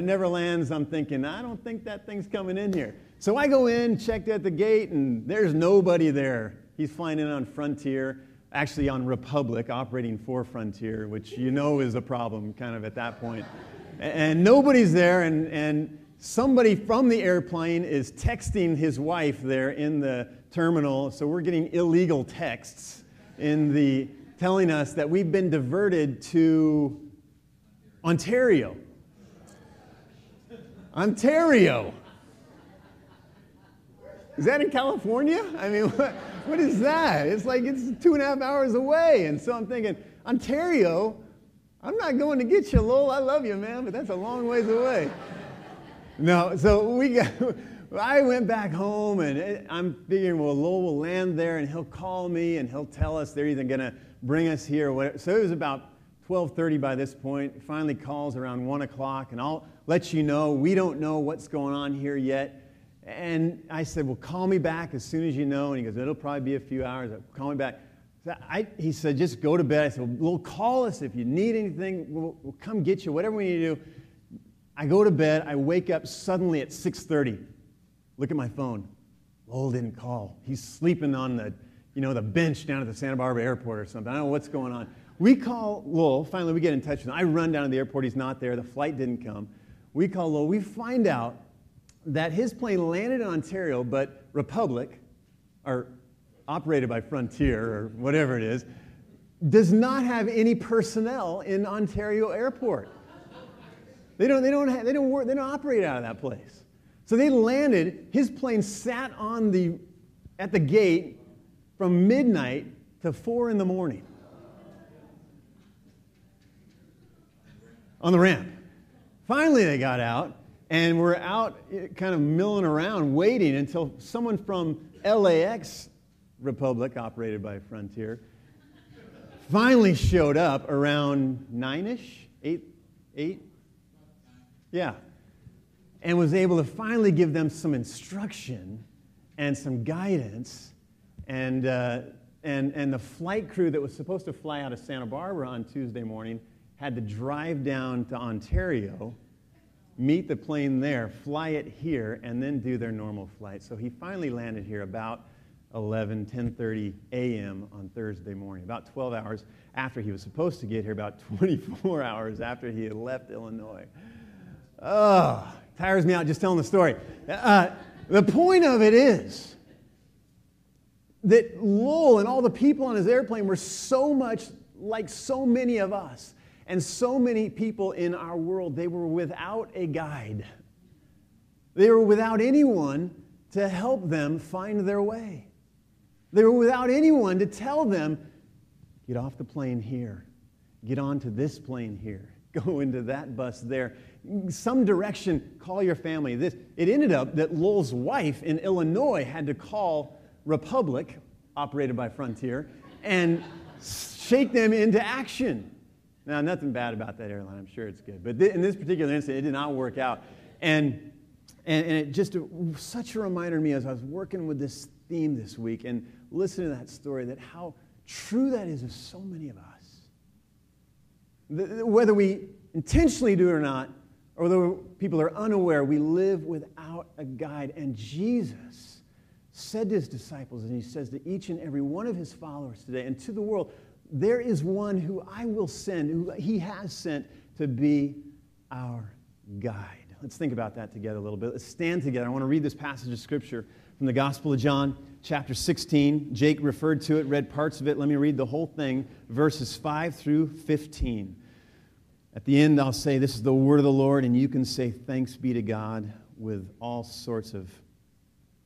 It never lands. I'm thinking, I don't think that thing's coming in here. So I go in, checked at the gate, and there's nobody there. He's flying in on Frontier, actually on Republic, operating for Frontier, which you know is a problem kind of at that point. And nobody's there, and somebody from the airplane is texting his wife there in the terminal. So we're getting illegal texts in the telling us that we've been diverted to Ontario. Ontario. Is that in California? I mean, what is that? It's like it's 2.5 hours away. And so I'm thinking, Ontario, I'm not going to get you, Lowell. I love you, man, but that's a long ways away. No, so I went back home, and I'm figuring, well, Lowell will land there, and he'll call me, and he'll tell us they're either going to bring us here or whatever. So it was about 12:30 by this point. He finally calls around 1 o'clock, and I'll let you know. We don't know what's going on here yet. And I said, well, call me back as soon as you know. And he goes, it'll probably be a few hours. Call me back. So he said, just go to bed. I said, well, call us if you need anything. We'll come get you, whatever we need to do. I go to bed. I wake up suddenly at 6:30. Look at my phone. Lowell didn't call. He's sleeping on the bench down at the Santa Barbara airport or something. I don't know what's going on. We call Lowell. Finally, we get in touch with him. I run down to the airport. He's not there. The flight didn't come. We call Lowell. We find out that his plane landed in Ontario, but Republic, or operated by Frontier, or whatever it is, does not have any personnel in Ontario Airport. They don't operate out of that place. So they landed. His plane sat at the gate from midnight to 4 a.m. on the ramp. Finally, they got out. And we're out kind of milling around waiting until someone from LAX, Republic, operated by Frontier, finally showed up around 9-ish, 8? Yeah. And was able to finally give them some instruction and some guidance. And the flight crew that was supposed to fly out of Santa Barbara on Tuesday morning had to drive down to Ontario, meet the plane there, fly it here, and then do their normal flight. So he finally landed here about 10:30 a.m. on Thursday morning, about 12 hours after he was supposed to get here, about 24 hours after he had left Illinois. Oh, tires me out just telling the story. The point of it is that Lowell and all the people on his airplane were so much like so many of us. And so many people in our world, they were without a guide. They were without anyone to help them find their way. They were without anyone to tell them, get off the plane here, get onto this plane here, go into that bus there, some direction, call your family. It ended up that Lowell's wife in Illinois had to call Republic, operated by Frontier, and shake them into action. Now, nothing bad about that airline. I'm sure it's good. But in this particular instance, it did not work out. And it just such a reminder to me as I was working with this theme this week and listening to that story, that how true that is of so many of us. Whether we intentionally do it or not, or whether people are unaware, we live without a guide. And Jesus said to his disciples, and he says to each and every one of his followers today and to the world, there is one who I will send, who he has sent to be our guide. Let's think about that together a little bit. Let's stand together. I want to read this passage of Scripture from the Gospel of John, chapter 16. Jake referred to it, read parts of it. Let me read the whole thing, verses 5 through 15. At the end, I'll say, this is the word of the Lord, and you can say, thanks be to God, with all sorts of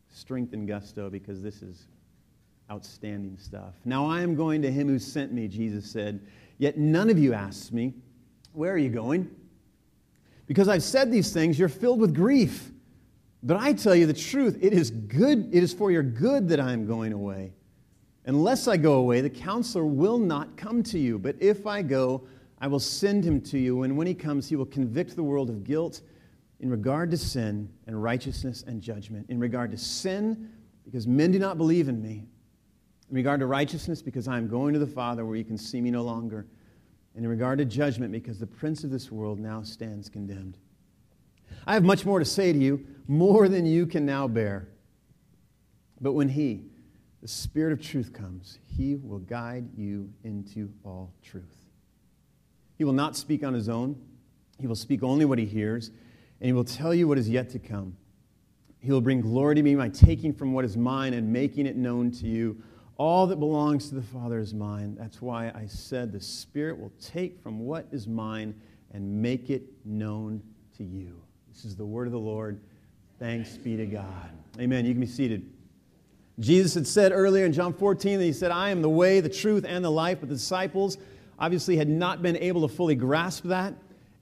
strength and gusto, because this is outstanding stuff. Now I am going to him who sent me, Jesus said, yet none of you asks me, where are you going? Because I've said these things, you're filled with grief. But I tell you the truth, it is good, it is for your good that I am going away. Unless I go away, the counselor will not come to you. But if I go, I will send him to you. And when he comes, he will convict the world of guilt in regard to sin and righteousness and judgment. In regard to sin, because men do not believe in me. In regard to righteousness, because I am going to the Father where you can see me no longer. And in regard to judgment, because the prince of this world now stands condemned. I have much more to say to you, more than you can now bear. But when He, the Spirit of truth, comes, He will guide you into all truth. He will not speak on His own. He will speak only what He hears, and He will tell you what is yet to come. He will bring glory to Me by taking from what is Mine and making it known to you. All that belongs to the Father is Mine. That's why I said the Spirit will take from what is Mine and make it known to you. This is the word of the Lord. Thanks be to God. Amen. You can be seated. Jesus had said earlier in John 14 that He said, I am the way, the truth, and the life. But the disciples obviously had not been able to fully grasp that.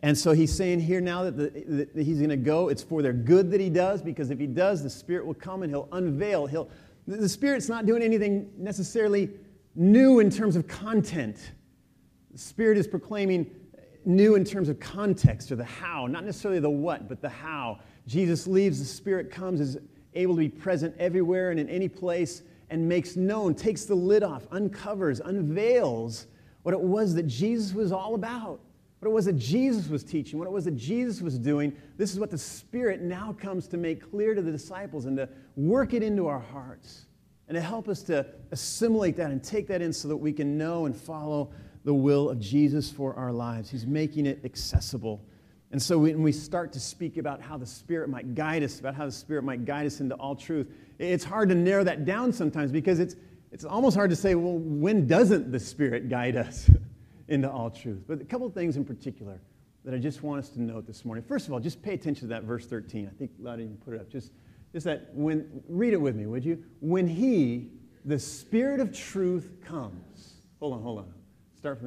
And so He's saying here now that He's going to go. It's for their good that He does, because if He does, the Spirit will come and He'll unveil. The Spirit's not doing anything necessarily new in terms of content. The Spirit is proclaiming new in terms of context or the how, not necessarily the what, but the how. Jesus leaves, the Spirit comes, is able to be present everywhere and in any place, and makes known, takes the lid off, uncovers, unveils what it was that Jesus was all about. What it was that Jesus was teaching, what it was that Jesus was doing. This is what the Spirit now comes to make clear to the disciples and to work it into our hearts and to help us to assimilate that and take that in so that we can know and follow the will of Jesus for our lives. He's making it accessible. And so when we start to speak about how the Spirit might guide us, about how the Spirit might guide us into all truth, it's hard to narrow that down sometimes, because it's almost hard to say, well, when doesn't the Spirit guide us into all truth? But a couple of things in particular that I just want us to note this morning. First of all, just pay attention to that verse 13. I think Lottie can put it up. Just that when, read it with me, would you? When He, the Spirit of truth, comes. Hold on. Start from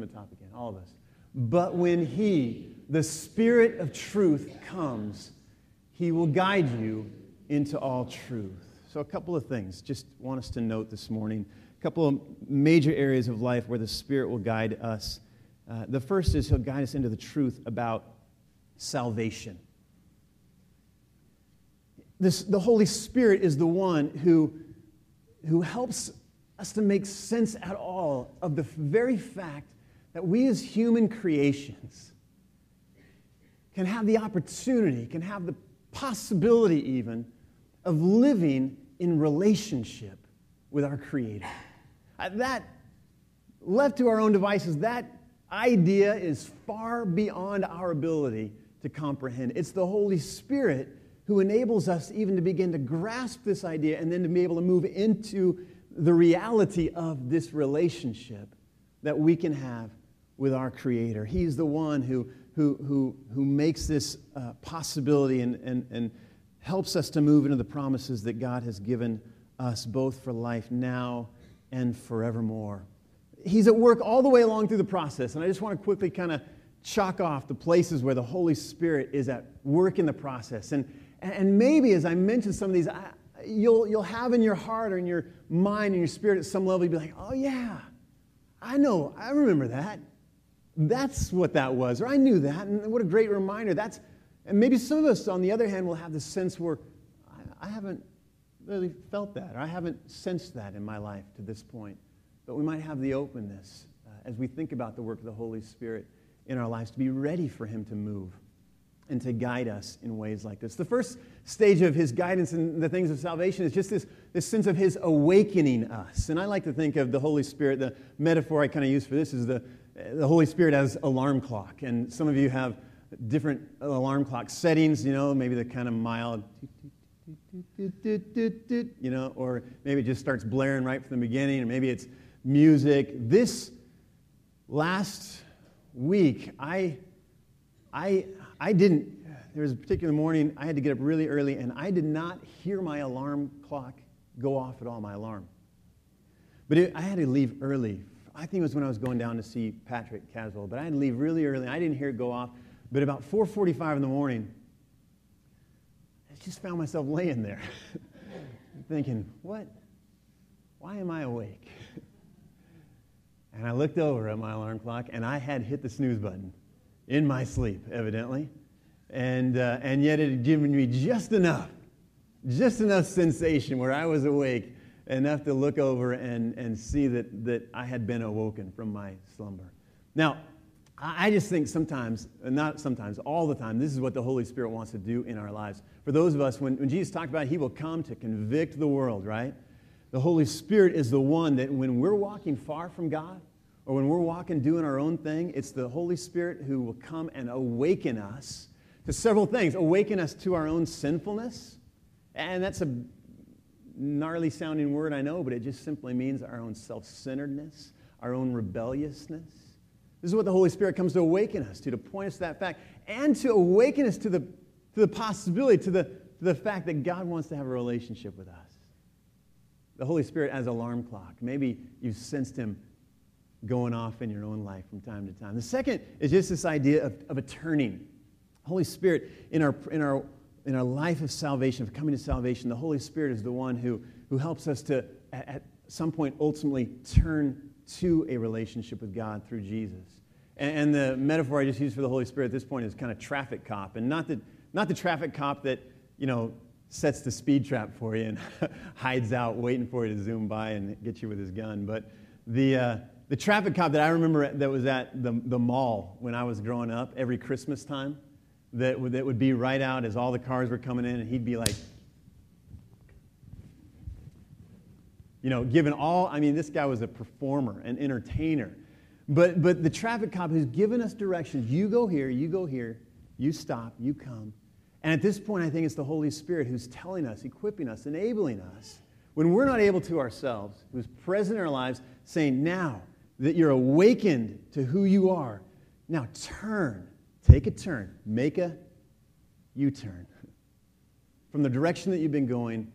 the top again, all of us. But when He, the Spirit of truth, comes, He will guide you into all truth. So a couple of things just want us to note this morning. Couple of major areas of life where the Spirit will guide us. The first is He'll guide us into the truth about salvation. The Holy Spirit is the one who helps us to make sense at all of the very fact that we as human creations can have the opportunity, can have the possibility even, of living in relationship with our Creator. That, left to our own devices, that idea is far beyond our ability to comprehend. It's the Holy Spirit who enables us even to begin to grasp this idea and then to be able to move into the reality of this relationship that we can have with our Creator. He's the one who makes this possibility and helps us to move into the promises that God has given us, both for life now and forevermore. He's at work all the way along through the process, and I just want to quickly kind of chalk off the places where the Holy Spirit is at work in the process. And maybe as I mention some of these, you'll have in your heart or in your mind and your spirit at some level, you'll be like, oh yeah, I know, I remember that. That's what that was, or I knew that, and what a great reminder. And maybe some of us, on the other hand, will have this sense where I haven't really felt that, or I haven't sensed that in my life to this point. But we might have the openness as we think about the work of the Holy Spirit in our lives to be ready for Him to move and to guide us in ways like this. The first stage of His guidance in the things of salvation is just this sense of His awakening us. And I like to think of the Holy Spirit, the metaphor I kind of use for this is the Holy Spirit as alarm clock. And some of you have different alarm clock settings, you know, maybe the kind of mild, you know, or maybe it just starts blaring right from the beginning, or maybe it's music. This last week, I didn't, there was a particular morning I had to get up really early, and I did not hear my alarm clock go off at all, my alarm. But I had to leave early. I think it was when I was going down to see Patrick Caswell, but I had to leave really early. I didn't hear it go off, but about 4:45 in the morning, I just found myself laying there thinking, what? Why am I awake? And I looked over at my alarm clock, and I had hit the snooze button in my sleep, evidently. And yet it had given me just enough sensation where I was awake, enough to look over and see that I had been awoken from my slumber. Now, I just think sometimes, and not sometimes, all the time, this is what the Holy Spirit wants to do in our lives. For those of us, when Jesus talked about it, he will come to convict the world, right? The Holy Spirit is the one that when we're walking far from God, or when we're walking doing our own thing, it's the Holy Spirit who will come and awaken us to several things. Awaken us to our own sinfulness, and that's a gnarly sounding word, I know, but it just simply means our own self-centeredness, our own rebelliousness. This is what the Holy Spirit comes to awaken us to point us to that fact, and to awaken us to the possibility, to the fact that God wants to have a relationship with us. The Holy Spirit as an alarm clock. Maybe you've sensed him going off in your own life from time to time. The second is just this idea of a turning. Holy Spirit in our life of salvation, of coming to salvation, the Holy Spirit is the one who helps us to, at some point, ultimately turn to a relationship with God through Jesus. And the metaphor I just used for the Holy Spirit at this point is kind of traffic cop, and not the traffic cop that, you know, sets the speed trap for you and hides out waiting for you to zoom by and get you with his gun, but the traffic cop that I remember that was at the mall when I was growing up every Christmas time, that would be right out as all the cars were coming in, and he'd be like, you know, this guy was a performer, an entertainer. But the traffic cop who's given us directions, you go here, you stop, you come. And at this point, I think it's the Holy Spirit who's telling us, equipping us, enabling us, when we're not able to ourselves, who's present in our lives, saying, now that you're awakened to who you are, now turn, take a turn, make a U-turn from the direction that you've been going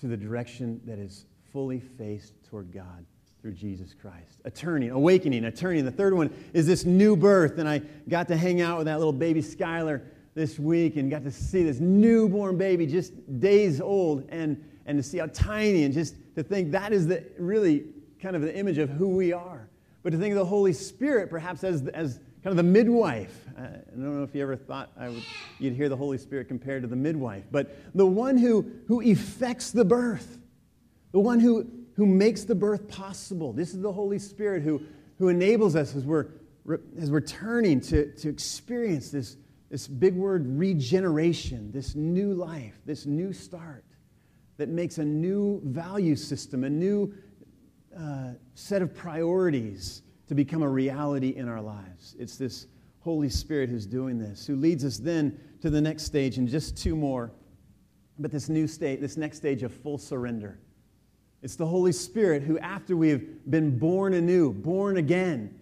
to the direction that is fully faced toward God through Jesus Christ. A turning, awakening, a turning. The third one is this new birth, and I got to hang out with that little baby Skylar this week and got to see this newborn baby just days old, and to see how tiny, and just to think that is the really kind of the image of who we are. But to think of the Holy Spirit perhaps as kind of the midwife. I don't know if you ever thought you'd hear the Holy Spirit compared to the midwife, but the one who effects the birth, the one who makes the birth possible. This is the Holy Spirit who enables us as we're turning to experience this big word, regeneration, this new life, this new start, that makes a new value system, a new set of priorities to become a reality in our lives. It's this Holy Spirit who's doing this, who leads us then to the next stage, and just two more, but this next stage of full surrender. It's the Holy Spirit who, after we've been born anew, born again,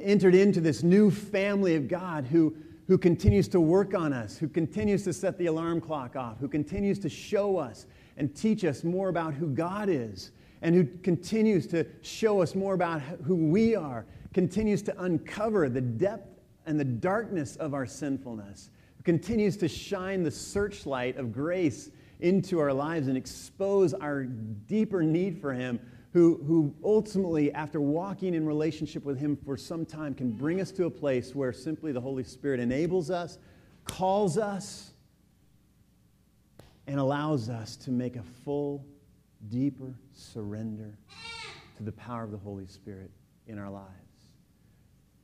entered into this new family of God, who continues to work on us, who continues to set the alarm clock off, who continues to show us and teach us more about who God is, and who continues to show us more about who we are, continues to uncover the depth and the darkness of our sinfulness, who continues to shine the searchlight of grace into our lives and expose our deeper need for him, who ultimately, after walking in relationship with him for some time, can bring us to a place where simply the Holy Spirit enables us, calls us, and allows us to make a full, deeper surrender to the power of the Holy Spirit in our lives.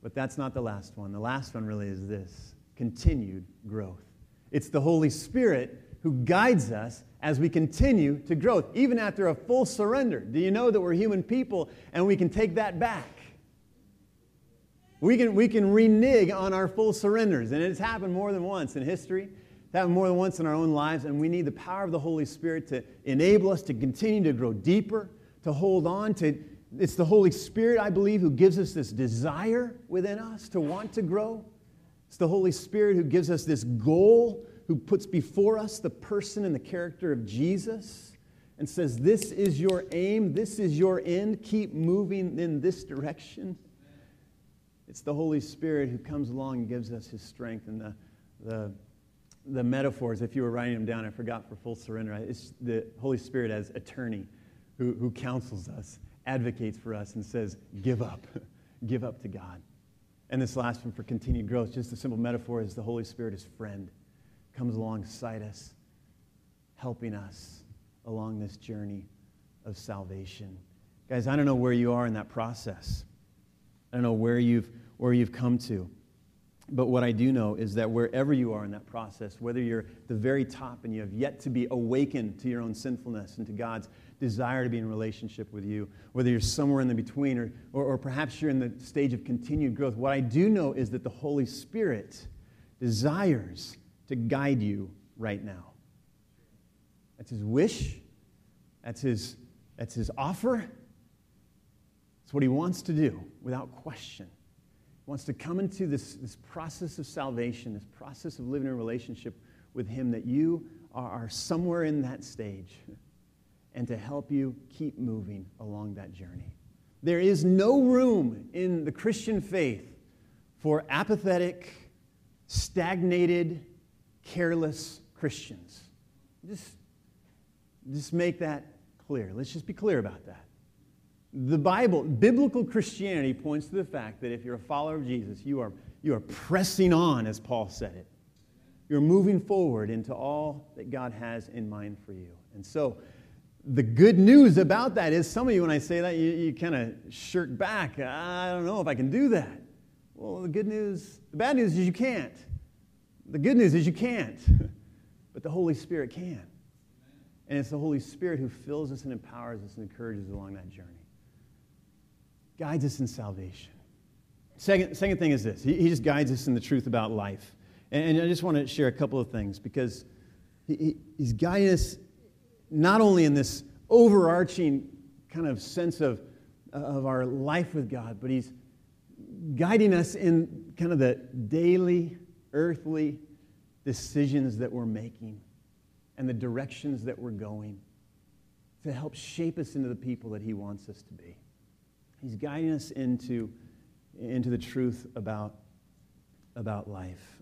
But that's not the last one. The last one really is this: continued growth. It's the Holy Spirit who guides us as we continue to grow, even after a full surrender. Do you know that we're human people and we can take that back? We can renege on our full surrenders, and it's happened more than once in history. It's happened more than once in our own lives, and we need the power of the Holy Spirit to enable us to continue to grow deeper, to hold on to. It's the Holy Spirit, I believe, who gives us this desire within us to want to grow. It's the Holy Spirit who gives us this goal, who puts before us the person and the character of Jesus and says, this is your aim, this is your end, keep moving in this direction. It's the Holy Spirit who comes along and gives us his strength, and the metaphors, if you were writing them down, I forgot for full surrender. It's the Holy Spirit as attorney who counsels us, advocates for us, and says, give up. Give up to God. And this last one for continued growth, just a simple metaphor, is the Holy Spirit is friend, comes alongside us, helping us along this journey of salvation. Guys, I don't know where you are in that process. I don't know where you've or you've come to. But what I do know is that wherever you are in that process, whether you're the very top and you have yet to be awakened to your own sinfulness and to God's desire to be in relationship with you, whether you're somewhere in the between or perhaps you're in the stage of continued growth, what I do know is that the Holy Spirit desires to guide you right now. That's His wish. That's his offer. It's what He wants to do without question. He wants to come into this process of salvation, this process of living in a relationship with Him, that you are somewhere in that stage, and to help you keep moving along that journey. There is no room in the Christian faith for apathetic, stagnated, careless Christians. Just make that clear. Let's just be clear about that. The Bible, biblical Christianity, points to the fact that if you're a follower of Jesus, you are pressing on, as Paul said it. You're moving forward into all that God has in mind for you. And so the good news about that is, some of you, when I say that, you kind of shirk back. I don't know if I can do that. Well, the bad news is you can't. The good news is you can't. But the Holy Spirit can. And it's the Holy Spirit who fills us and empowers us and encourages us along that journey. Guides us in salvation. Second thing is this. He just guides us in the truth about life. And I just want to share a couple of things, because he's guiding us not only in this overarching kind of sense of our life with God, but He's guiding us in kind of the daily, earthly decisions that we're making, and the directions that we're going, to help shape us into the people that He wants us to be. He's guiding us into the truth about life.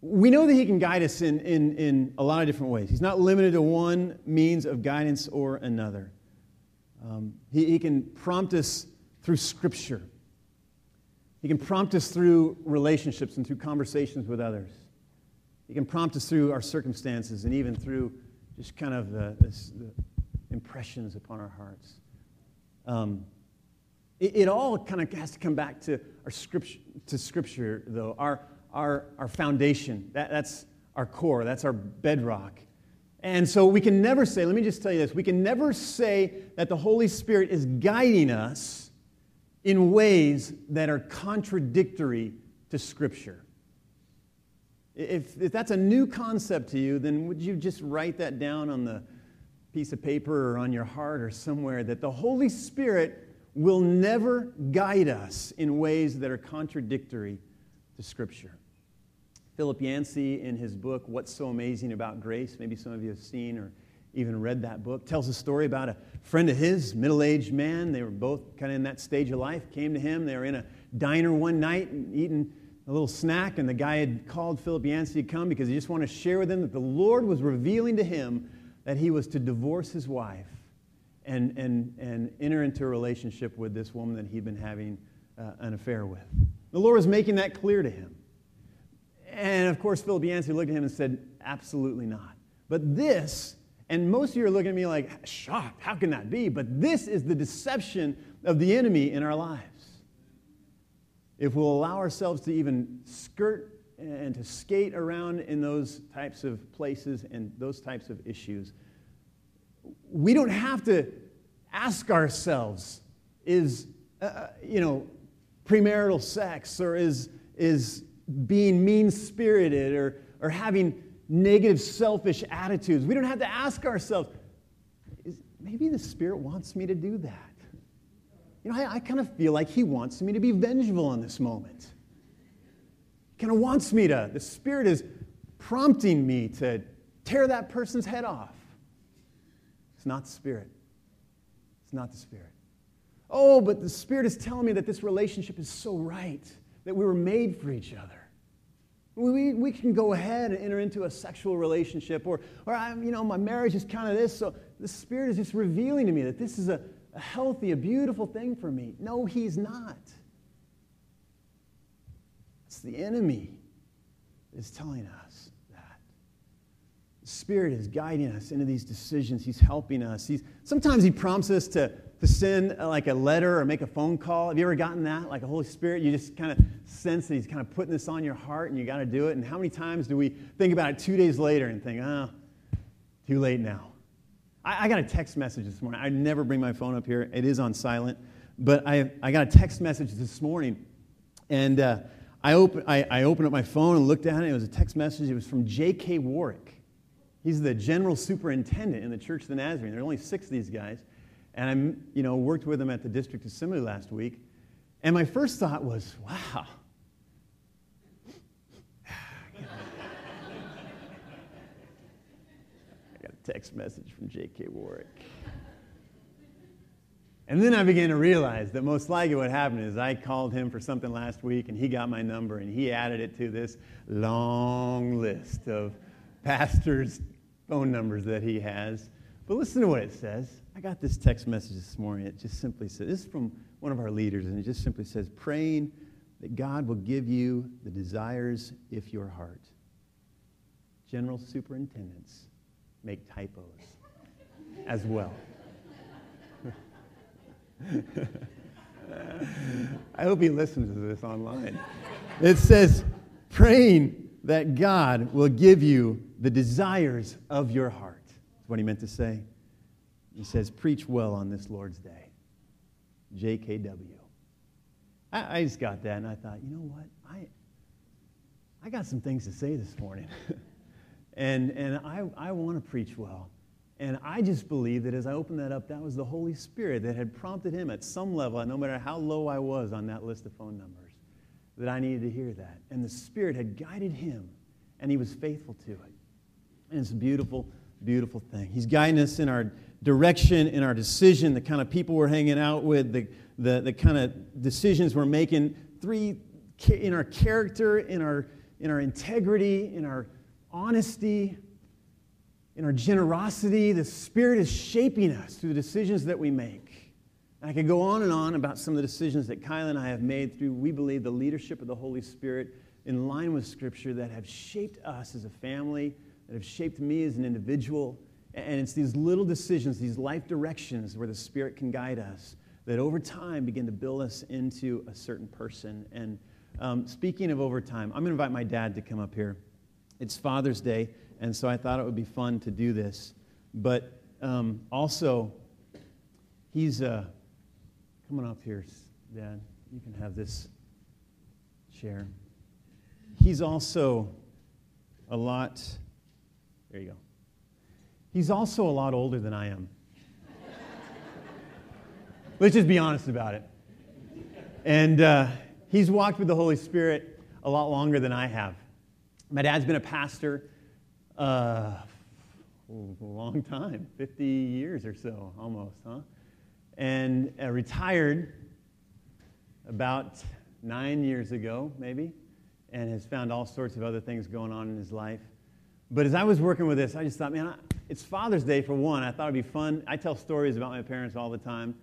We know that He can guide us in a lot of different ways. He's not limited to one means of guidance or another. He can prompt us through Scripture. He can prompt us through relationships and through conversations with others. He can prompt us through our circumstances, and even through just kind of the impressions upon our hearts. It all kind of has to come back to our Scripture, though. Our foundation, that's our core, that's our bedrock. And so we can never say, let me just tell you this, we can never say that the Holy Spirit is guiding us in ways that are contradictory to Scripture. If that's a new concept to you, then would you just write that down on the piece of paper or on your heart or somewhere, that the Holy Spirit will never guide us in ways that are contradictory to Scripture. Philip Yancey, in his book, What's So Amazing About Grace, maybe some of you have seen or even read that book, tells a story about a friend of his, middle-aged man. They were both kind of in that stage of life, came to him. They were in a diner one night and eating a little snack, and the guy had called Philip Yancey to come because he just wanted to share with him that the Lord was revealing to him that he was to divorce his wife and enter into a relationship with this woman that he'd been having an affair with. The Lord was making that clear to him. And of course, Philip Yancey looked at him and said, absolutely not. But this, and most of you are looking at me like, shocked, how can that be? But this is the deception of the enemy in our lives. If we'll allow ourselves to even skirt and to skate around in those types of places and those types of issues, we don't have to ask ourselves, is premarital sex, or is being mean-spirited, or having negative, selfish attitudes. We don't have to ask ourselves, maybe the Spirit wants me to do that. You know, I kind of feel like He wants me to be vengeful in this moment. Kind of wants me to. The Spirit is prompting me to tear that person's head off. It's not the Spirit. It's not the Spirit. Oh, but the Spirit is telling me that this relationship is so right, that we were made for each other. We can go ahead and enter into a sexual relationship, or my marriage is kind of this. So the Spirit is just revealing to me that this is a healthy, a beautiful thing for me. No, He's not. It's the enemy that's telling us that. The Spirit is guiding us into these decisions. He's helping us. Sometimes He prompts us to to send like a letter or make a phone call. Have you ever gotten that? Like the Holy Spirit, you just kind of sense that he's kind of putting this on your heart and you got to do it. And how many times do we think about it 2 days later and think, too late now. I got a text message this morning. I never bring my phone up here. It is on silent. But I got a text message this morning, and I opened up my phone and looked at it. It was a text message. It was from J.K. Warwick. He's the general superintendent in the Church of the Nazarene. There are only 6 of these guys, and I, worked with him at the district assembly last week. And my first thought was, wow. I got a text message from J.K. Warwick. And then I began to realize that most likely what happened is I called him for something last week, and he got my number, and he added it to this long list of pastors' phone numbers that he has. But listen to what it says. I got this text message this morning. It just simply says, this is from one of our leaders, and it just simply says, praying that God will give you the desires of your heart. General superintendents make typos as well. I hope he listens to this online. It says, praying that God will give you the desires of your heart. That's what he meant to say. He says, preach well on this Lord's Day. JKW. I just got that, and I thought, you know what? I got some things to say this morning. and I want to preach well. And I just believe that as I opened that up, that was the Holy Spirit that had prompted him at some level, no matter how low I was on that list of phone numbers, that I needed to hear that. And the Spirit had guided him, and he was faithful to it. And it's a beautiful, beautiful thing. He's guiding us in our direction, in our decision, the kind of people we're hanging out with, the kind of decisions we're making, in our character, in our integrity, in our honesty, in our generosity. The Spirit is shaping us through the decisions that we make. And I could go on and on about some of the decisions that Kyle and I have made through, we believe, the leadership of the Holy Spirit in line with Scripture that have shaped us as a family, that have shaped me as an individual. And it's these little decisions, these life directions where the Spirit can guide us that over time begin to build us into a certain person. And speaking of over time, I'm going to invite my dad to come up here. It's Father's Day. And so I thought it would be fun to do this. But also, he's coming up here, Dad. You can have this chair. He's also a lot, there you go. He's also a lot older than I am. Let's just be honest about it. And he's walked with the Holy Spirit a lot longer than I have. My dad's been a pastor a long time, 50 years or so, almost, huh? And retired about 9 years ago, maybe, and has found all sorts of other things going on in his life. But as I was working with this, I just thought, man, it's Father's Day for one. I thought it'd be fun. I tell stories about my parents all the time,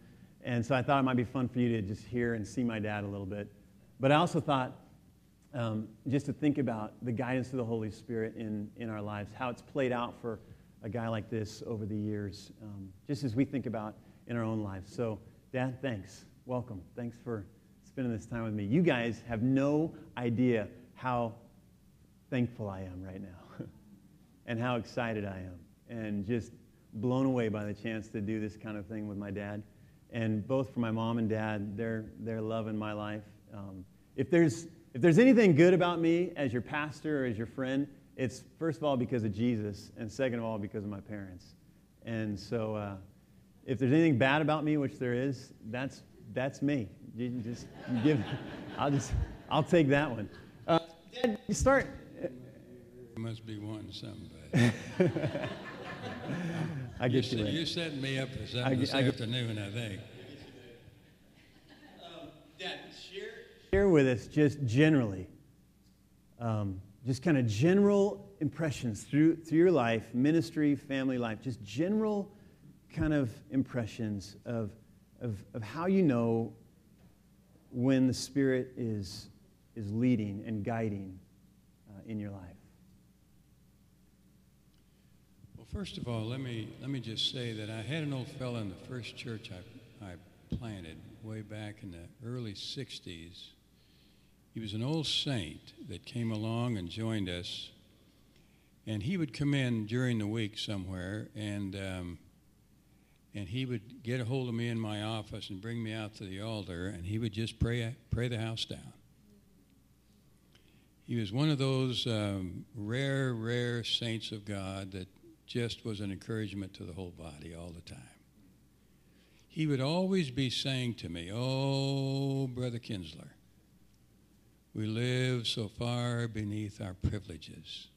and so I thought it might be fun for you to just hear and see my dad a little bit. But I also thought, just to think about the guidance of the Holy Spirit in our lives, how it's played out for a guy like this over the years, just as we think about in our own lives. So, Dad, thanks. Welcome. Thanks for spending this time with me. You guys have no idea how thankful I am right now and how excited I am and just blown away by the chance to do this kind of thing with my dad. And both for my mom and dad, their love in my life. If there's anything good about me as your pastor or as your friend, it's first of all because of Jesus, and second of all because of my parents. And so if there's anything bad about me, which there is, that's me. You just I'll take that one. Dad, you start. You must be wanting something, buddy. I guess you're setting me up for something this afternoon, I think. Dad, share with us just generally, just kind of general impressions through your life, ministry, family life, just general kind of impressions of how you know when the Spirit is leading and guiding in your life. Well, first of all, let me just say that I had an old fellow in the first church I I planted way back in the early 60s. He was an old saint that came along and joined us, and he would come in during the week somewhere, and he would get a hold of me in my office and bring me out to the altar, and he would just pray the house down. He was one of those rare saints of God that just was an encouragement to the whole body all the time. He would always be saying to me, "Oh, Brother Kinsler, we live so far beneath our privileges."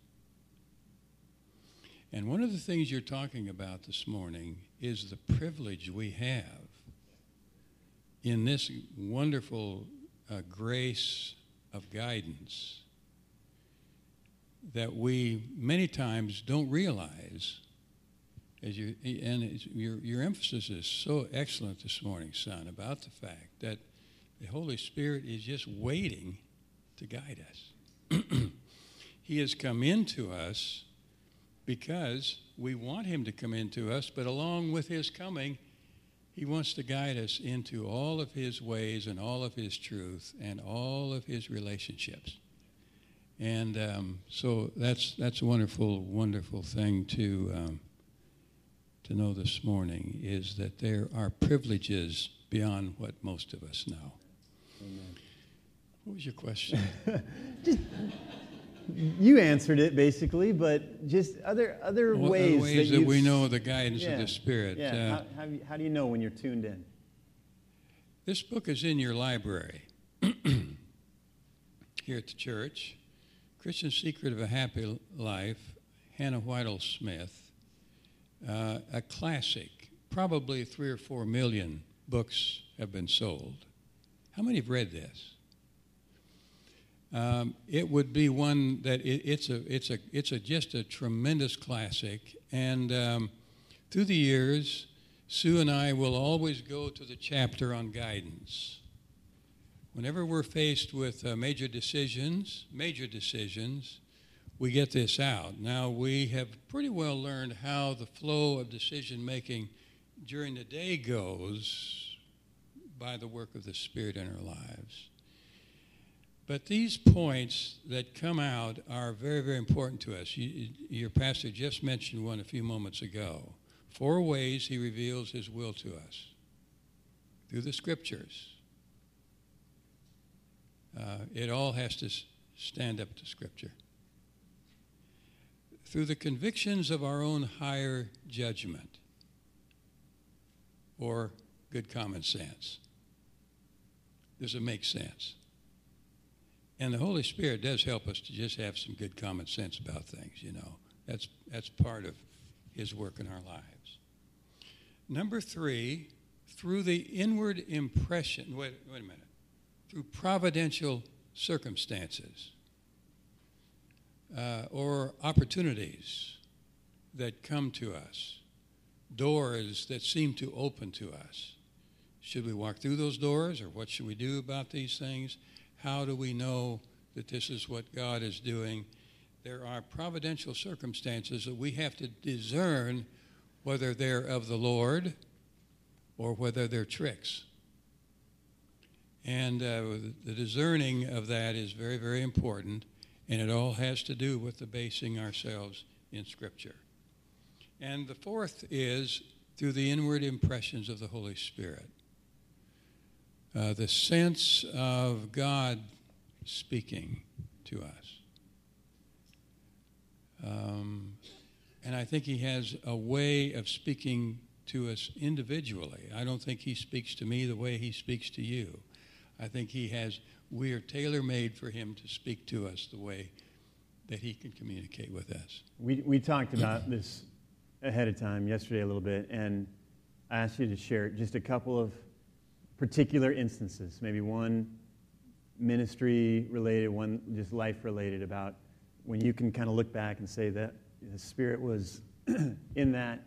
And one of the things you're talking about this morning is the privilege we have in this wonderful grace of guidance that we many times don't realize. Your emphasis is so excellent this morning, son, about the fact that the Holy Spirit is just waiting to guide us. He has come into us because we want him to come into us, but along with his coming, he wants to guide us into all of his ways and all of his truth and all of his relationships. And so that's a wonderful thing to know this morning, is that there are privileges beyond what most of us know. Amen. What was your question? You answered it basically, but just other ways that we know the guidance of the Spirit. Yeah. How do you know when you're tuned in? This book is in your library here at the church. Christian Secret of a Happy Life, Hannah Whitall Smith, a classic. Probably 3 or 4 million books have been sold. How many have read this? It would be one that it's just a tremendous classic. And through the years, Sue and I will always go to the chapter on guidance. Whenever we're faced with major decisions, we get this out. Now, we have pretty well learned how the flow of decision-making during the day goes by the work of the Spirit in our lives. But these points that come out are very, very important to us. Your pastor just mentioned one a few moments ago. 4 ways he reveals his will to us through the Scriptures. It all has to stand up to Scripture. Through the convictions of our own higher judgment or good common sense. Does it make sense? And the Holy Spirit does help us to just have some good common sense about things, you know. That's part of his work in our lives. Number 3, through the inward impression, wait a minute, through providential circumstances or opportunities that come to us, doors that seem to open to us. Should we walk through those doors, or what should we do about these things? How do we know that this is what God is doing? There are providential circumstances that we have to discern whether they're of the Lord or whether they're tricks. And the discerning of that is very, very important, and it all has to do with the basing ourselves in Scripture. And the 4th is through the inward impressions of the Holy Spirit. The sense of God speaking to us. And I think he has a way of speaking to us individually. I don't think he speaks to me the way he speaks to you. I think we are tailor-made for him to speak to us the way that he can communicate with us. We talked about this ahead of time yesterday a little bit, and I asked you to share just a couple of particular instances, maybe one ministry-related, one just life-related, about when you can kind of look back and say that the Spirit was in that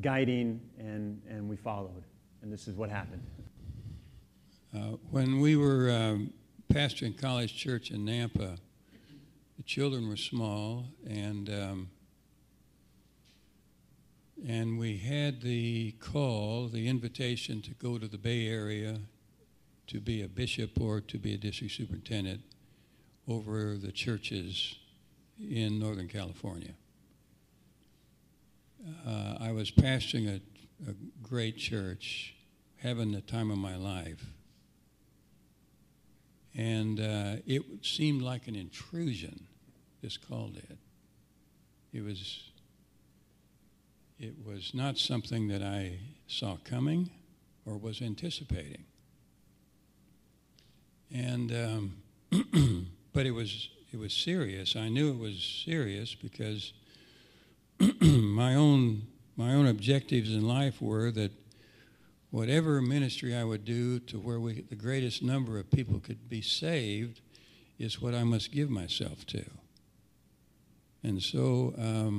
guiding and we followed, and this is what happened. When we were pastoring College Church in Nampa, the children were small, and And we had the call, the invitation to go to the Bay Area to be a bishop or to be a district superintendent over the churches in Northern California. I was pastoring a great church, having the time of my life. And it seemed like an intrusion, this call did. It was not something that I saw coming or was anticipating. And but it was serious. I knew it was serious because my own objectives in life were that whatever ministry I would do to where the greatest number of people could be saved is what I must give myself to. And so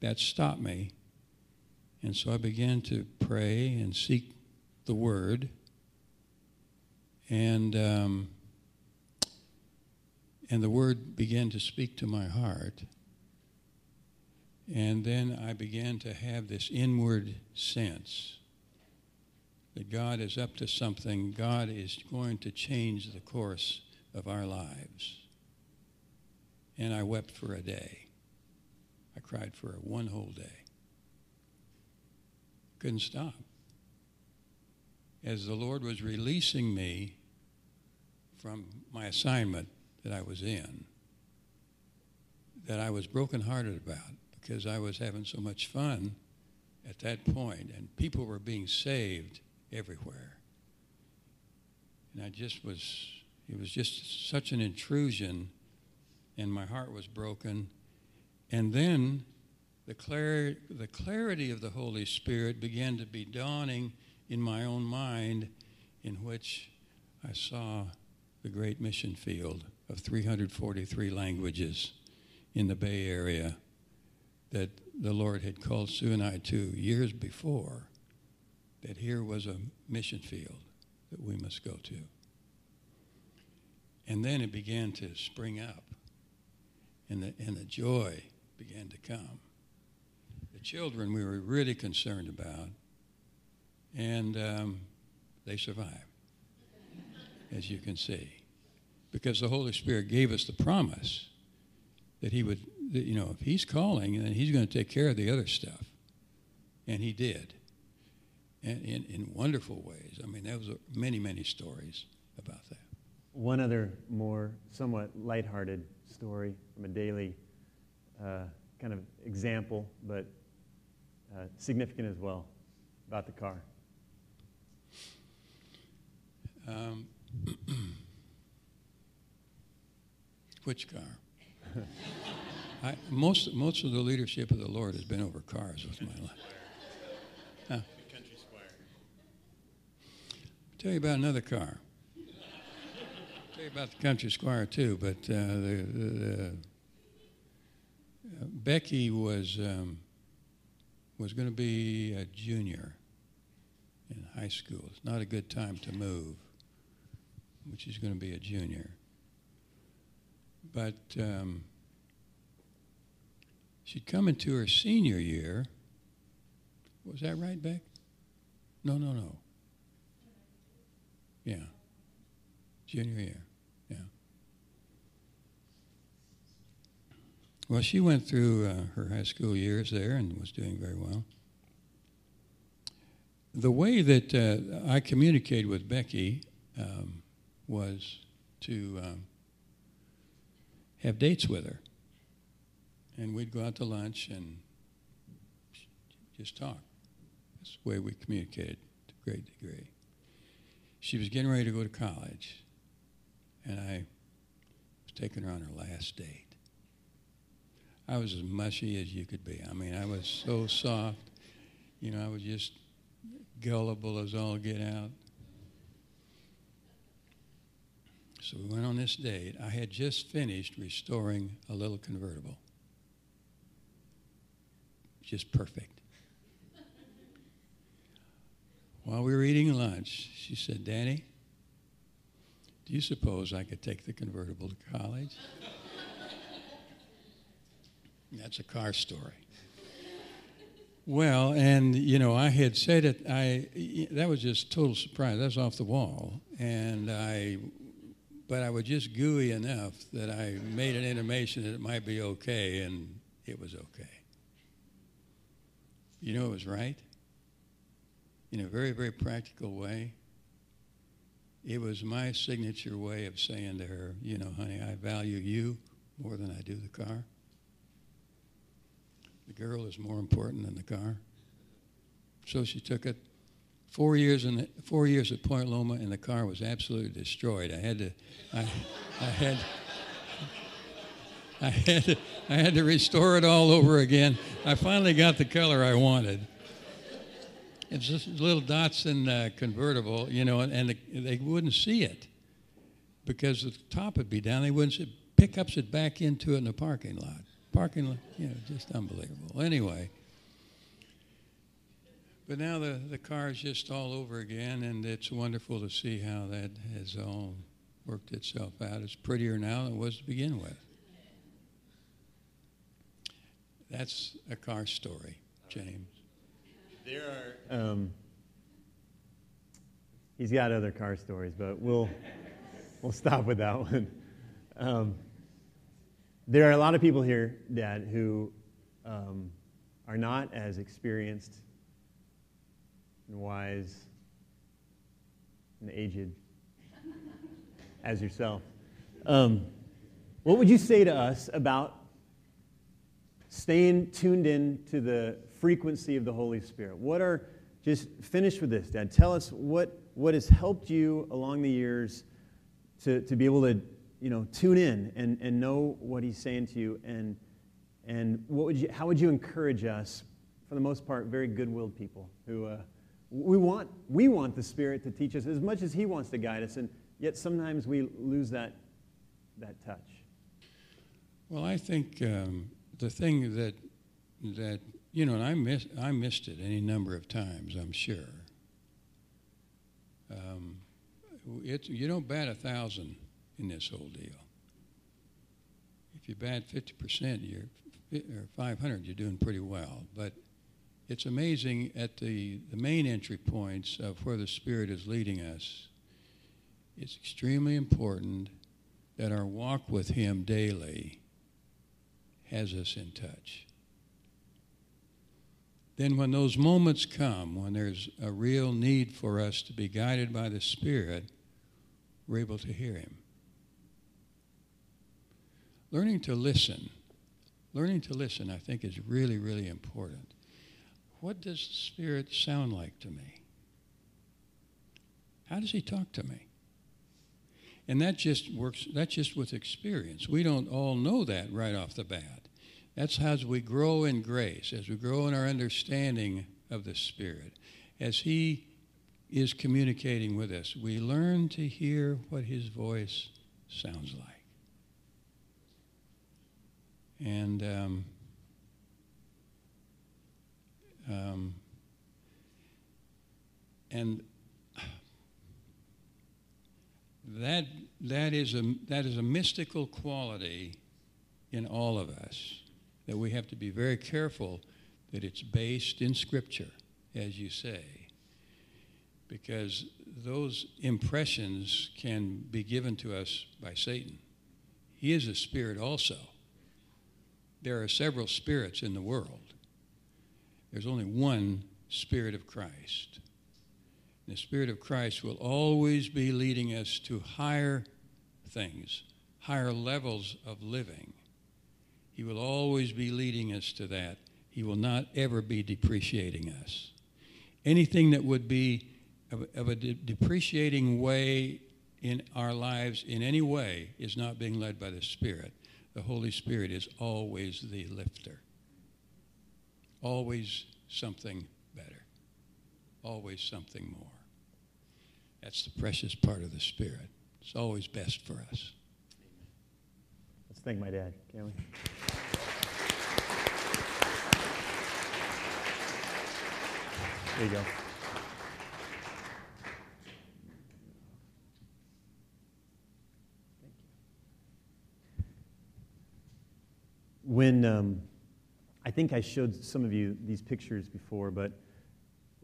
that stopped me. And so I began to pray and seek the Word. And the Word began to speak to my heart. And then I began to have this inward sense that God is up to something. God is going to change the course of our lives. And I wept for a day. I cried for one whole day. Couldn't stop. As the Lord was releasing me from my assignment that I was in, that I was brokenhearted about because I was having so much fun at that point, and people were being saved everywhere. And it was just such an intrusion, and my heart was broken. And then the clarity of the Holy Spirit began to be dawning in my own mind, in which I saw the great mission field of 343 languages in the Bay Area that the Lord had called Sue and I to years before, that here was a mission field that we must go to. And then it began to spring up, and the joy began to come. The children we were really concerned about, and they survived, as you can see, because the Holy Spirit gave us the promise that he would, you know, if he's calling, then he's going to take care of the other stuff. And he did, and in wonderful ways. I mean, there was many, many stories about that. One other more somewhat lighthearted story from a daily kind of example, but significant as well, about the car. Which car? Most of the leadership of the Lord has been over cars with my life. Huh? Good country squire. I'll tell you about another car. I'll tell you about the country squire too, but Becky was going to be a junior in high school. It's not a good time to move, which is going to be a junior. But she'd come into her senior year. Was that right, Beck? No. Yeah. Junior year. Yeah. Well, she went through her high school years there and was doing very well. The way that I communicated with Becky was to have dates with her. And we'd go out to lunch and just talk. That's the way we communicated to a great degree. She was getting ready to go to college, and I was taking her on her last date. I was as mushy as you could be. I mean, I was so soft. You know, I was just gullible as all get out. So we went on this date. I had just finished restoring a little convertible. Just perfect. While we were eating lunch, she said, "Danny, do you suppose I could take the convertible to college?" That's a car story. Well, and, you know, I had said it, that was just total surprise. That's off the wall. And I was just gooey enough that I made an intimation that it might be okay, and it was okay. You know, it was right. In a very, very practical way. It was my signature way of saying to her, you know, honey, I value you more than I do the car. The girl is more important than the car. So she took it. 4 years at Point Loma, and the car was absolutely destroyed. I had to restore it all over again. I finally got the color I wanted. It's just little Datsun convertible, you know, and they wouldn't see it because the top would be down. They wouldn't see it. Pickups it back into it in the parking lot. You know, just unbelievable. Anyway, but now the car is just all over again, and it's wonderful to see how that has all worked itself out. It's prettier now than it was to begin with. That's a car story, James. There are. He's got other car stories, but we'll stop with that one. There are a lot of people here, Dad, who are not as experienced and wise and aged as yourself. What would you say to us about staying tuned in to the frequency of the Holy Spirit? Just finish with this, Dad. Tell us what has helped you along the years to be able to, you know, tune in and know what He's saying to you, and how would you encourage us, for the most part, very good-willed people who we want the Spirit to teach us as much as He wants to guide us, and yet sometimes we lose that touch. Well, I think the thing that you know, and I missed it any number of times, I'm sure. You don't bat 1,000 in this whole deal. If you bat 50%, or 500, you're doing pretty well. But it's amazing at the main entry points of where the Spirit is leading us. It's extremely important that our walk with Him daily has us in touch. Then when those moments come, when there's a real need for us to be guided by the Spirit, we're able to hear Him. Learning to listen, I think, is really, really important. What does the Spirit sound like to me? How does He talk to me? And that just works, that's just with experience. We don't all know that right off the bat. That's how we grow in grace, as we grow in our understanding of the Spirit. As He is communicating with us, we learn to hear what His voice sounds like. And that is a mystical quality in all of us, that we have to be very careful that it's based in Scripture, as you say, because those impressions can be given to us by Satan. He is a spirit also. There are several spirits in the world. There's only one Spirit of Christ. And the Spirit of Christ will always be leading us to higher things, higher levels of living. He will always be leading us to that. He will not ever be depreciating us. Anything that would be of a depreciating way in our lives in any way is not being led by the Spirit. The Holy Spirit is always the lifter. Always something better. Always something more. That's the precious part of the Spirit. It's always best for us. Let's thank my dad, can we? There you go. When I think I showed some of you these pictures before, but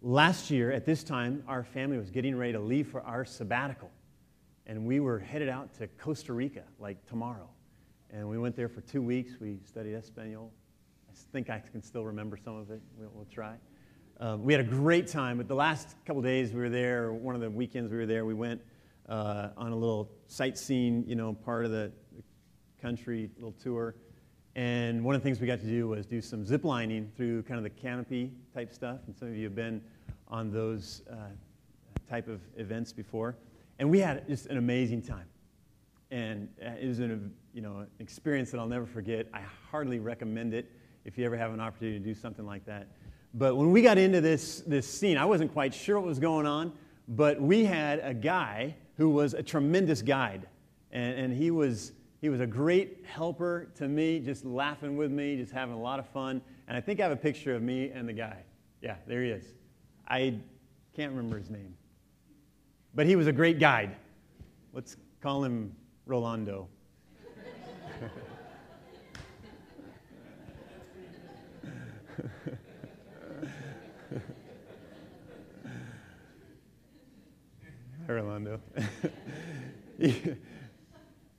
last year at this time, our family was getting ready to leave for our sabbatical, and we were headed out to Costa Rica, like tomorrow. And we went there for 2 weeks. We studied Espanol. I think I can still remember some of it. We'll try. We had a great time, but the last couple days we were there, one of the weekends we were there, we went on a little sightseeing, part of the country, little tour. And one of the things we got to do was do some zip lining through kind of the canopy type stuff. And some of you have been on those type of events before. And we had just an amazing time. And it was an experience that I'll never forget. I hardly recommend it if you ever have an opportunity to do something like that. But when we got into this scene, I wasn't quite sure what was going on, but we had a guy who was a tremendous guide. And he was a great helper to me, just laughing with me, just having a lot of fun. And I think I have a picture of me and the guy. Yeah, there he is. I can't remember his name. But he was a great guide. Let's call him Rolando. Rolando.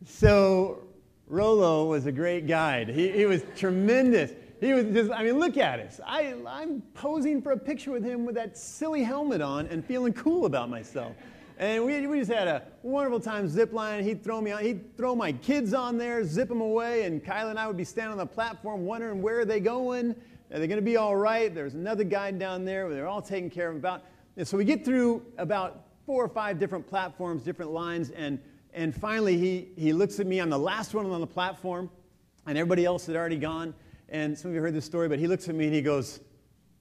So Rolo was a great guide. He was tremendous. He was just, look at us. I'm posing for a picture with him with that silly helmet on and feeling cool about myself. And we just had a wonderful time ziplining. He'd throw my kids on there, zip them away, and Kyla and I would be standing on the platform wondering, where are they going? Are they going to be all right? There's another guide down there. They're all taken care of about. And so we get through about 4 or 5 different platforms, different lines, and finally he looks at me. I'm the last one on the platform, and everybody else had already gone. And some of you heard this story, but he looks at me and he goes,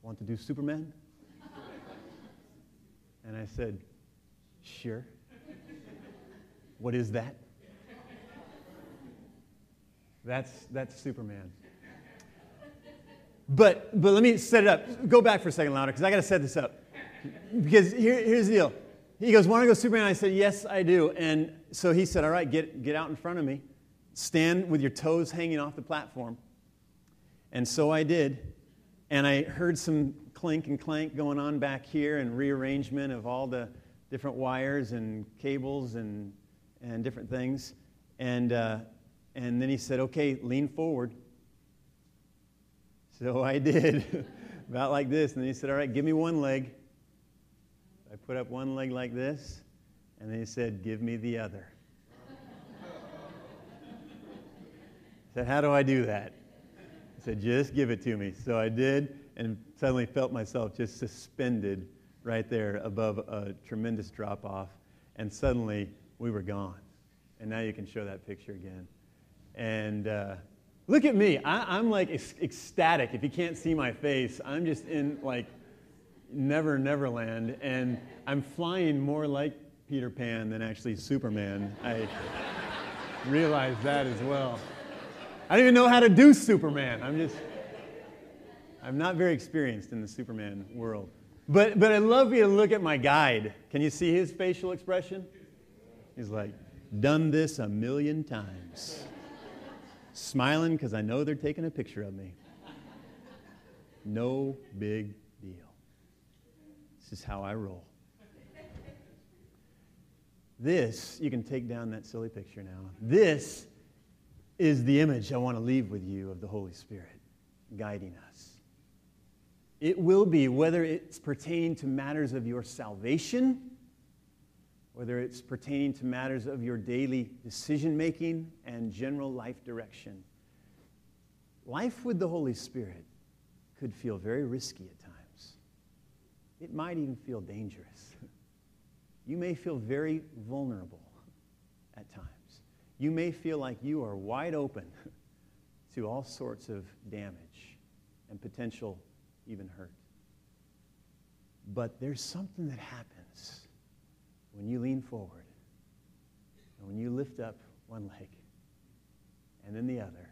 "Want to do Superman?" And I said, "Sure. What is that?" That's Superman. But let me set it up. Go back for a second louder, because I got to set this up. Because here's the deal. He goes, "Want to go Superman?" I said, "Yes, I do." And so he said, "All right, get out in front of me. Stand with your toes hanging off the platform." And so I did. And I heard some clink and clank going on back here and rearrangement of all the different wires and cables and different things. And then he said, "Okay, lean forward." So I did, about like this. And then he said, "All right, give me one leg." I put up one leg like this, and then he said, "Give me the other." I said, "How do I do that?" He said, "Just give it to me." So I did, and suddenly felt myself just suspended right there above a tremendous drop-off, and suddenly we were gone. And now you can show that picture again. And look at me. I'm like ecstatic. If you can't see my face, I'm just in like Neverland, and I'm flying more like Peter Pan than actually Superman. I realized that as well. I don't even know how to do Superman. I'm not very experienced in the Superman world. But I'd love you to look at my guide. Can you see his facial expression? He's like, done this a million times. Smiling because I know they're taking a picture of me. No big deal. This is how I roll. This, you can take down that silly picture now. This is the image I want to leave with you of the Holy Spirit guiding us. It will be, whether it's pertaining to matters of your salvation, whether it's pertaining to matters of your daily decision-making and general life direction. Life with the Holy Spirit could feel very risky at times. It might even feel dangerous. You may feel very vulnerable at times. You may feel like you are wide open to all sorts of damage and potential even hurt. But there's something that happens when you lean forward, and when you lift up one leg, and then the other,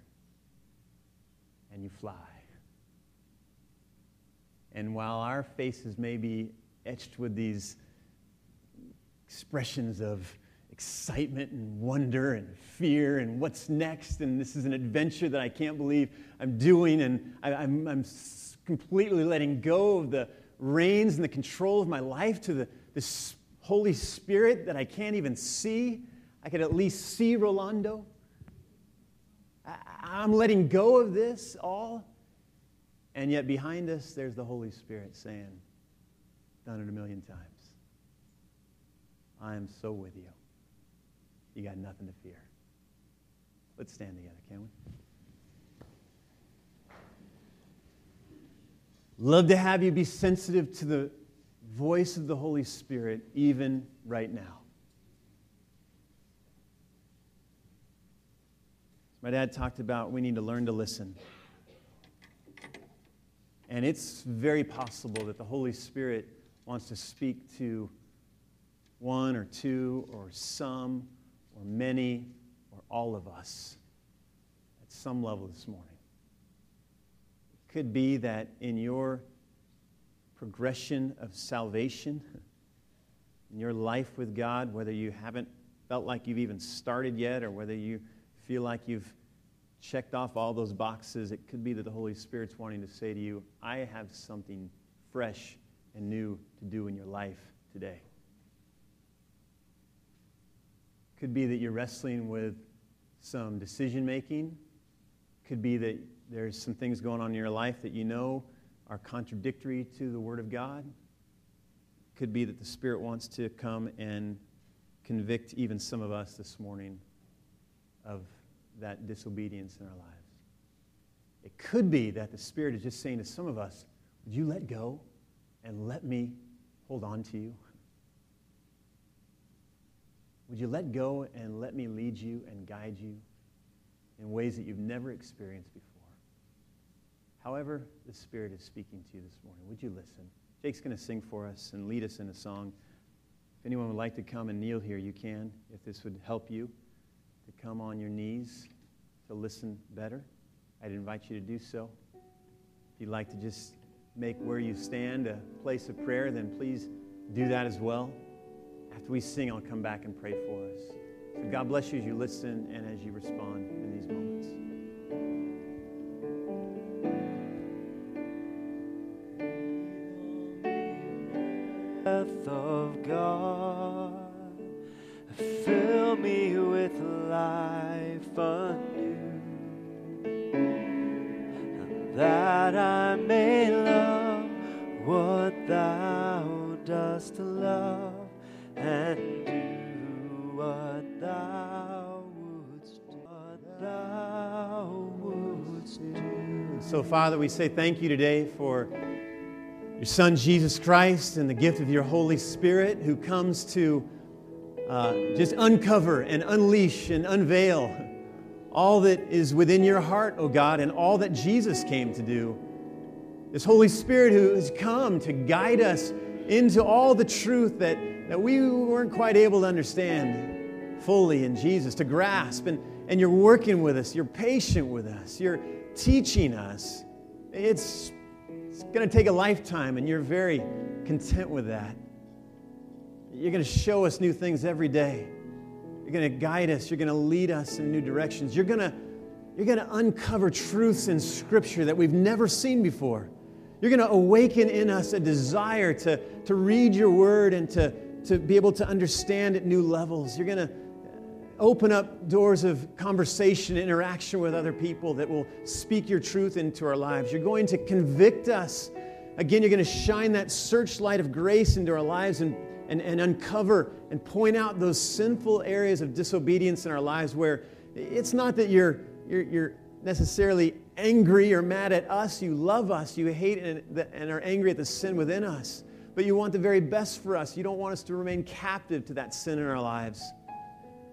and you fly. And while our faces may be etched with these expressions of excitement and wonder and fear and what's next, and this is an adventure that I can't believe I'm doing, and I'm completely letting go of the reins and the control of my life to this Holy Spirit that I can't even see. I could at least see Rolando. I'm letting go of this all, and yet behind us there's the Holy Spirit saying, done it a million times. I am so with you. You got nothing to fear. Let's stand together, can we? Love to have you be sensitive to the voice of the Holy Spirit even right now. My dad talked about we need to learn to listen. And it's very possible that the Holy Spirit wants to speak to one or two or some or many or all of us at some level this morning. Could be that in your progression of salvation, in your life with God, whether you haven't felt like you've even started yet or whether you feel like you've checked off all those boxes, it could be that the Holy Spirit's wanting to say to you, I have something fresh and new to do in your life today. Could be that you're wrestling with some decision making. Could be that there's some things going on in your life that you know are contradictory to the Word of God. Could be that the Spirit wants to come and convict even some of us this morning of that disobedience in our lives. It could be that the Spirit is just saying to some of us, would you let go and let me hold on to you? Would you let go and let me lead you and guide you in ways that you've never experienced before? However the Spirit is speaking to you this morning, would you listen? Jake's going to sing for us and lead us in a song. If anyone would like to come and kneel here, you can, if this would help you to come on your knees to listen better. I'd invite you to do so. If you'd like to just make where you stand a place of prayer, then please do that as well. After we sing, I'll come back and pray for us. So God bless you as you listen and as you respond in these moments. Of God, fill me with life anew, that I may love what thou dost love and do what thou wouldst do. So, Father, we say thank you today for your Son, Jesus Christ, and the gift of your Holy Spirit who comes to just uncover and unleash and unveil all that is within your heart, O God, and all that Jesus came to do. This Holy Spirit who has come to guide us into all the truth that we weren't quite able to understand fully in Jesus, to grasp. And you're working with us. You're patient with us. You're teaching us. It's going to take a lifetime, and you're very content with that. You're going to show us new things every day. You're going to guide us. You're going to lead us in new directions. You're going to uncover truths in Scripture that we've never seen before. You're going to awaken in us a desire to read your Word and to be able to understand at new levels. You're going to open up doors of conversation, interaction with other people that will speak your truth into our lives. You're going to convict us. Again, you're going to shine that searchlight of grace into our lives and uncover and point out those sinful areas of disobedience in our lives where it's not that you're necessarily angry or mad at us. You love us. You hate and are angry at the sin within us. But you want the very best for us. You don't want us to remain captive to that sin in our lives.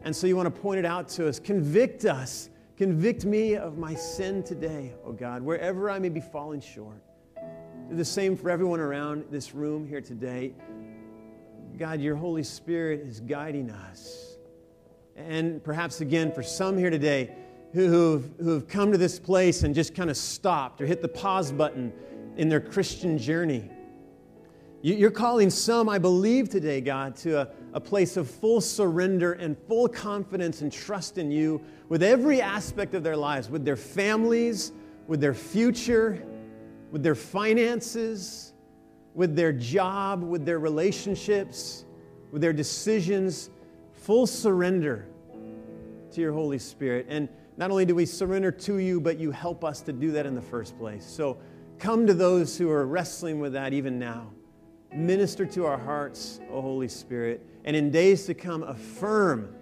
And so you want to point it out to us. Convict us. Convict me of my sin today, oh God, wherever I may be falling short. Do the same for everyone around this room here today. God, your Holy Spirit is guiding us. And perhaps again for some here today who've come to this place and just kind of stopped or hit the pause button in their Christian journey. You're calling some, I believe today, God, to a place of full surrender and full confidence and trust in you with every aspect of their lives, with their families, with their future, with their finances, with their job, with their relationships, with their decisions, full surrender to your Holy Spirit. And not only do we surrender to you, but you help us to do that in the first place. So come to those who are wrestling with that even now. Minister to our hearts, O Holy Spirit, and in days to come, affirm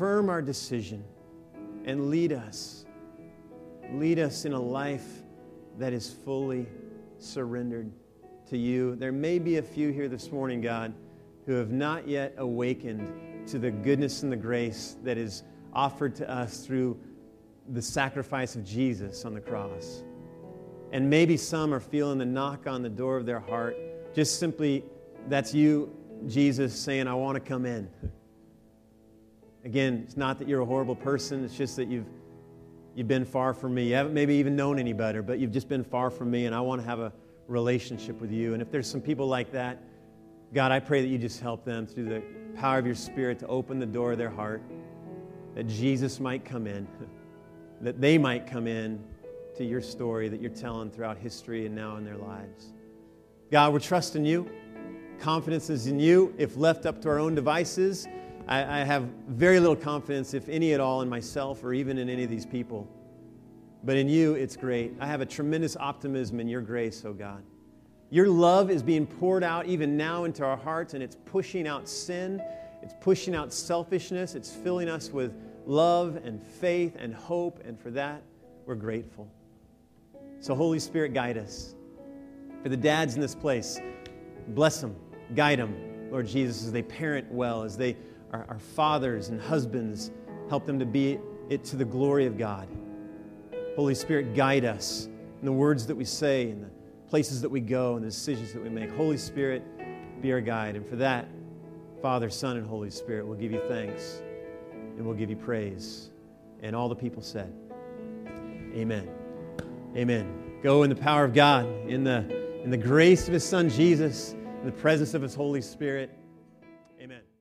our decision and lead us in a life that is fully surrendered to you. There may be a few here this morning, God, who have not yet awakened to the goodness and the grace that is offered to us through the sacrifice of Jesus on the cross. And maybe some are feeling the knock on the door of their heart, just simply, that's you, Jesus, saying, I want to come in. Again, it's not that you're a horrible person, it's just that you've been far from me. You haven't maybe even known any better, but you've just been far from me, and I want to have a relationship with you. And if there's some people like that, God, I pray that you just help them through the power of your Spirit to open the door of their heart, that Jesus might come in, that they might come in to your story that you're telling throughout history and now in their lives. God, we're trusting you. Confidence is in you. If left up to our own devices, I have very little confidence, if any at all, in myself or even in any of these people. But in you, it's great. I have a tremendous optimism in your grace, oh God. Your love is being poured out even now into our hearts, and it's pushing out sin. It's pushing out selfishness. It's filling us with love and faith and hope, and for that, we're grateful. So Holy Spirit, guide us. For the dads in this place, bless them, guide them, Lord Jesus, as they parent well, as they are fathers and husbands, help them to be it to the glory of God. Holy Spirit, guide us in the words that we say, in the places that we go, and the decisions that we make. Holy Spirit, be our guide. And for that, Father, Son, and Holy Spirit, we'll give you thanks and we'll give you praise. And all the people said, amen. Amen. Go in the power of God, in the grace of His Son, Jesus, in the presence of His Holy Spirit. Amen.